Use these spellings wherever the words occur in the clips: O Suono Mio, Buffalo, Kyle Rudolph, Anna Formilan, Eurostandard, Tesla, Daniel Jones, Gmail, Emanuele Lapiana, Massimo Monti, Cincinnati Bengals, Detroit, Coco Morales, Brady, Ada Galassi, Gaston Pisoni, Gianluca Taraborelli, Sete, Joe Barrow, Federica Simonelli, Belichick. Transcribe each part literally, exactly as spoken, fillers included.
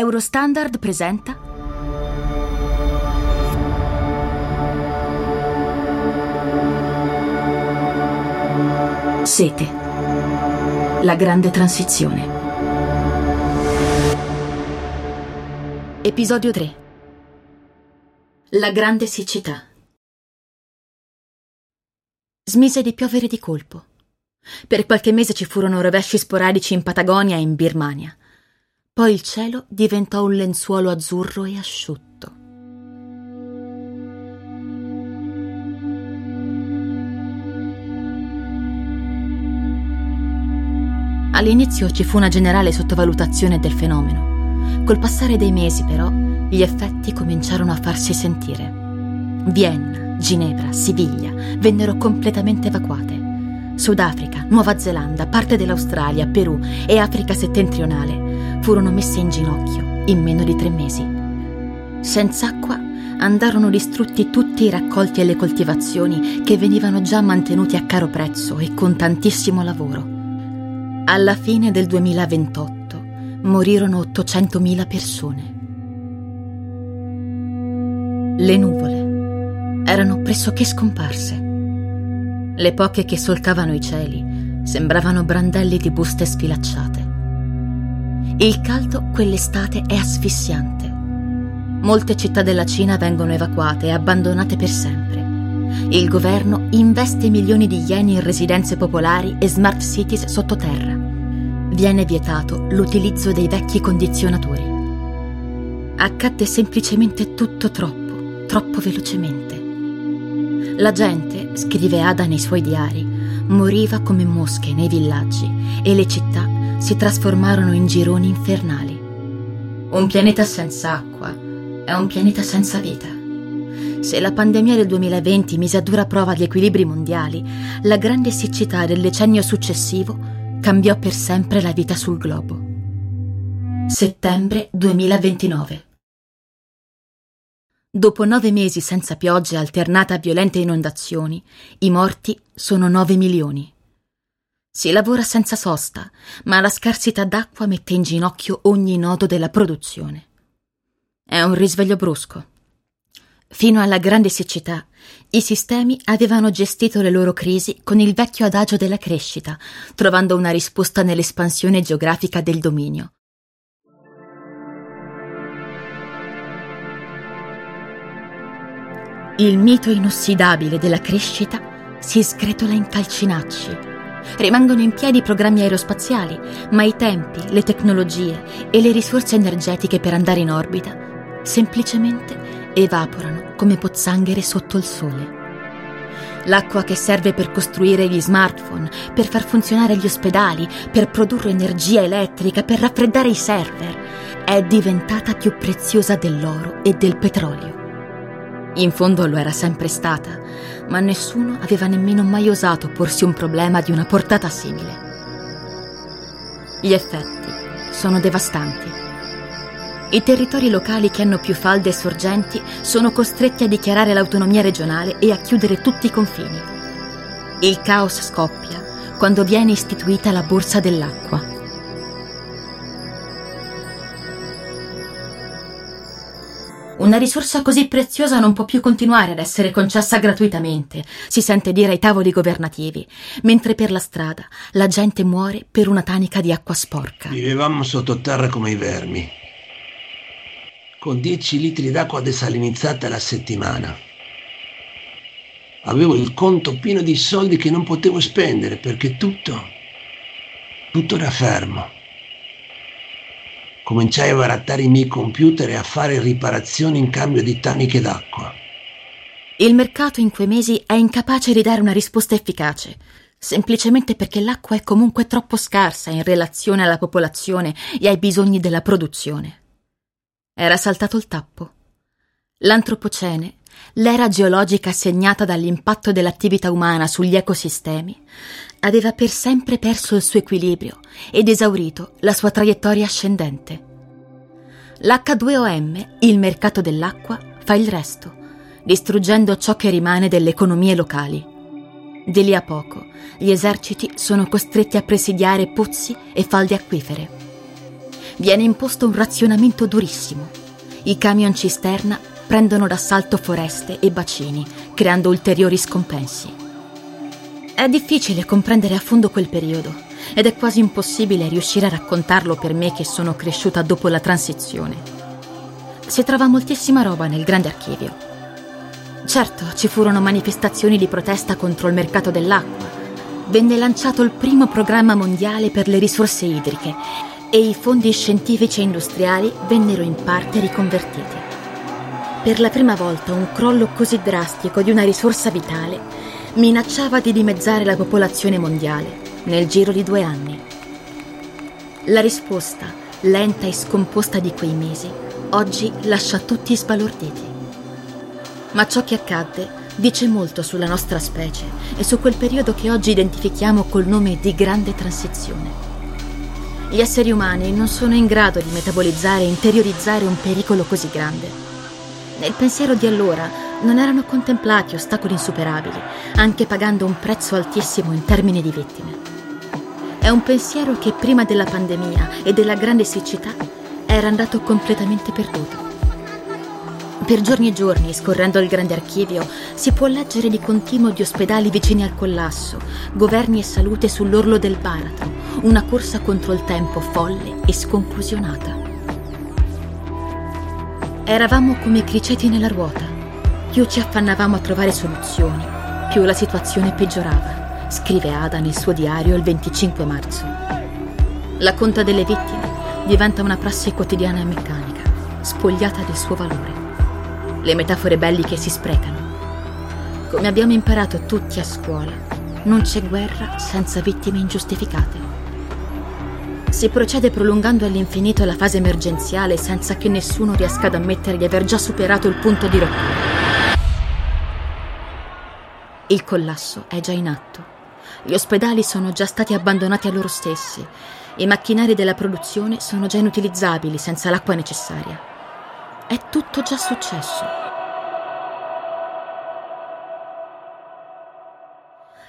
Eurostandard presenta Sete, la grande transizione. Episodio tre. La grande siccità. Smise di piovere di colpo. Per qualche mese ci furono rovesci sporadici in Patagonia e in Birmania. Poi il cielo diventò un lenzuolo azzurro e asciutto. All'inizio ci fu una generale sottovalutazione del fenomeno. Col passare dei mesi, però, gli effetti cominciarono a farsi sentire. Vienna, Ginevra, Siviglia vennero completamente evacuate. Sudafrica, Nuova Zelanda, parte dell'Australia, Perù e Africa settentrionale furono messe in ginocchio in meno di tre mesi. Senza acqua andarono distrutti tutti i raccolti e le coltivazioni che venivano già mantenuti a caro prezzo e con tantissimo lavoro. Alla fine del duemilaventotto morirono ottocentomila persone. Le nuvole erano pressoché scomparse. Le poche che solcavano i cieli sembravano brandelli di buste sfilacciate. Il caldo quell'estate è asfissiante. Molte città della Cina vengono evacuate e abbandonate per sempre. Il governo investe milioni di yen in residenze popolari e smart cities sottoterra. Viene vietato l'utilizzo dei vecchi condizionatori. Accadde semplicemente tutto troppo, troppo velocemente. La gente, scrive Ada nei suoi diari, moriva come mosche nei villaggi e le città si trasformarono in gironi infernali. Un pianeta senza acqua è un pianeta senza vita. Se la pandemia del duemilaventi mise a dura prova gli equilibri mondiali, la grande siccità del decennio successivo cambiò per sempre la vita sul globo. Settembre duemilaventinove. Dopo nove mesi senza piogge alternata a violente inondazioni, i morti sono nove milioni. Si lavora senza sosta, ma la scarsità d'acqua mette in ginocchio ogni nodo della produzione. È un risveglio brusco. Fino alla grande siccità, i sistemi avevano gestito le loro crisi con il vecchio adagio della crescita, trovando una risposta nell'espansione geografica del dominio. Il mito inossidabile della crescita si sgretola in calcinacci. Rimangono in piedi i programmi aerospaziali, ma i tempi, le tecnologie e le risorse energetiche per andare in orbita semplicemente evaporano come pozzanghere sotto il sole. L'acqua che serve per costruire gli smartphone, per far funzionare gli ospedali, per produrre energia elettrica, per raffreddare i server, è diventata più preziosa dell'oro e del petrolio. In fondo lo era sempre stata, ma nessuno aveva nemmeno mai osato porsi un problema di una portata simile. Gli effetti sono devastanti. I territori locali che hanno più falde e sorgenti sono costretti a dichiarare l'autonomia regionale e a chiudere tutti i confini. Il caos scoppia quando viene istituita la borsa dell'acqua. Una risorsa così preziosa non può più continuare ad essere concessa gratuitamente, si sente dire ai tavoli governativi, mentre per la strada la gente muore per una tanica di acqua sporca. Vivevamo sottoterra come i vermi, con dieci litri d'acqua desalinizzata alla settimana. Avevo il conto pieno di soldi che non potevo spendere perché tutto, tutto era fermo. Cominciai a barattare i miei computer e a fare riparazioni in cambio di taniche d'acqua. Il mercato in quei mesi è incapace di dare una risposta efficace, semplicemente perché l'acqua è comunque troppo scarsa in relazione alla popolazione e ai bisogni della produzione. Era saltato il tappo. L'antropocene, l'era geologica segnata dall'impatto dell'attività umana sugli ecosistemi, aveva per sempre perso il suo equilibrio ed esaurito la sua traiettoria ascendente. L'acca due O emme, il mercato dell'acqua, fa il resto, distruggendo ciò che rimane delle economie locali. Di lì a poco, gli eserciti sono costretti a presidiare pozzi e falde acquifere. viene imposto un razionamento durissimo. I camion cisterna prendono d'assalto foreste e bacini, creando ulteriori scompensi. È difficile comprendere a fondo quel periodo, ed è quasi impossibile riuscire a raccontarlo per me che sono cresciuta dopo la transizione. Si trova moltissima roba nel grande archivio. Certo, ci furono manifestazioni di protesta contro il mercato dell'acqua, venne lanciato il primo programma mondiale per le risorse idriche e i fondi scientifici e industriali vennero in parte riconvertiti. Per la prima volta un crollo così drastico di una risorsa vitale minacciava di dimezzare la popolazione mondiale nel giro di due anni. La risposta, lenta e scomposta di quei mesi, oggi lascia tutti sbalorditi. Ma ciò che accadde dice molto sulla nostra specie e su quel periodo che oggi identifichiamo col nome di grande transizione. Gli esseri umani non sono in grado di metabolizzare e interiorizzare un pericolo così grande. Nel pensiero di allora non erano contemplati ostacoli insuperabili, anche pagando un prezzo altissimo in termini di vittime. È un pensiero che prima della pandemia e della grande siccità era andato completamente perduto. Per giorni e giorni, scorrendo il grande archivio, si può leggere di continuo di ospedali vicini al collasso, governi e salute sull'orlo del baratro, una corsa contro il tempo folle e sconclusionata. Eravamo come criceti nella ruota. Più ci affannavamo a trovare soluzioni, più la situazione peggiorava, scrive Ada nel suo diario il venticinque marzo. La conta delle vittime diventa una prassi quotidiana e meccanica, spogliata del suo valore. Le metafore belliche si sprecano. Come abbiamo imparato tutti a scuola, non c'è guerra senza vittime ingiustificate. Si procede prolungando all'infinito la fase emergenziale senza che nessuno riesca ad ammettere di aver già superato il punto di rottura. Il collasso è già in atto. Gli ospedali sono già stati abbandonati a loro stessi. I macchinari della produzione sono già inutilizzabili senza l'acqua necessaria. È tutto già successo.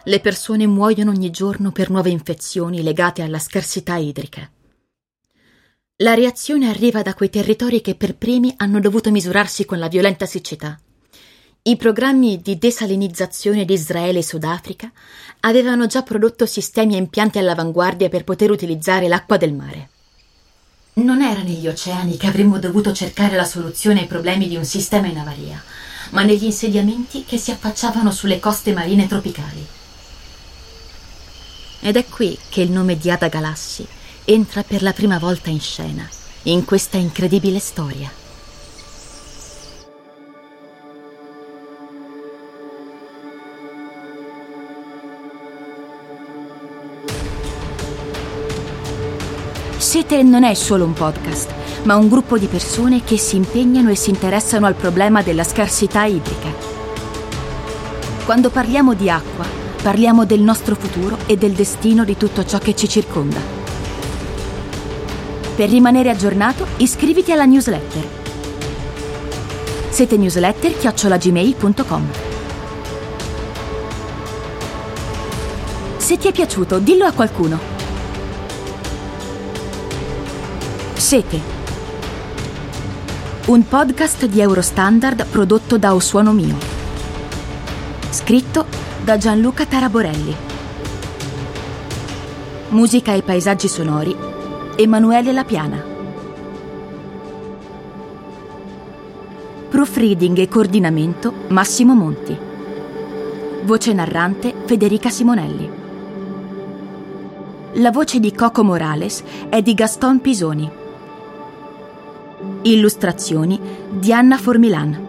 Le persone muoiono ogni giorno per nuove infezioni legate alla scarsità idrica. La reazione arriva da quei territori che per primi hanno dovuto misurarsi con la violenta siccità. I programmi di desalinizzazione di Israele e Sudafrica avevano già prodotto sistemi e impianti all'avanguardia per poter utilizzare l'acqua del mare. Non era negli oceani che avremmo dovuto cercare la soluzione ai problemi di un sistema in avaria, ma negli insediamenti che si affacciavano sulle coste marine tropicali. Ed è qui che il nome di Ada Galassi entra per la prima volta in scena, in questa incredibile storia. Sete non è solo un podcast, ma un gruppo di persone che si impegnano e si interessano al problema della scarsità idrica. Quando parliamo di acqua, parliamo del nostro futuro e del destino di tutto ciò che ci circonda. Per rimanere aggiornato, iscriviti alla newsletter. Sete newsletter chiocciola gmail punto com. Se ti è piaciuto, dillo a qualcuno. Sete, un podcast di Eurostandard prodotto da O Suono Mio. Scritto da Gianluca Taraborelli. Musica e paesaggi sonori, Emanuele Lapiana. Proofreading e coordinamento, Massimo Monti. Voce narrante, Federica Simonelli. La voce di Coco Morales è di Gaston Pisoni. Illustrazioni di Anna Formilan.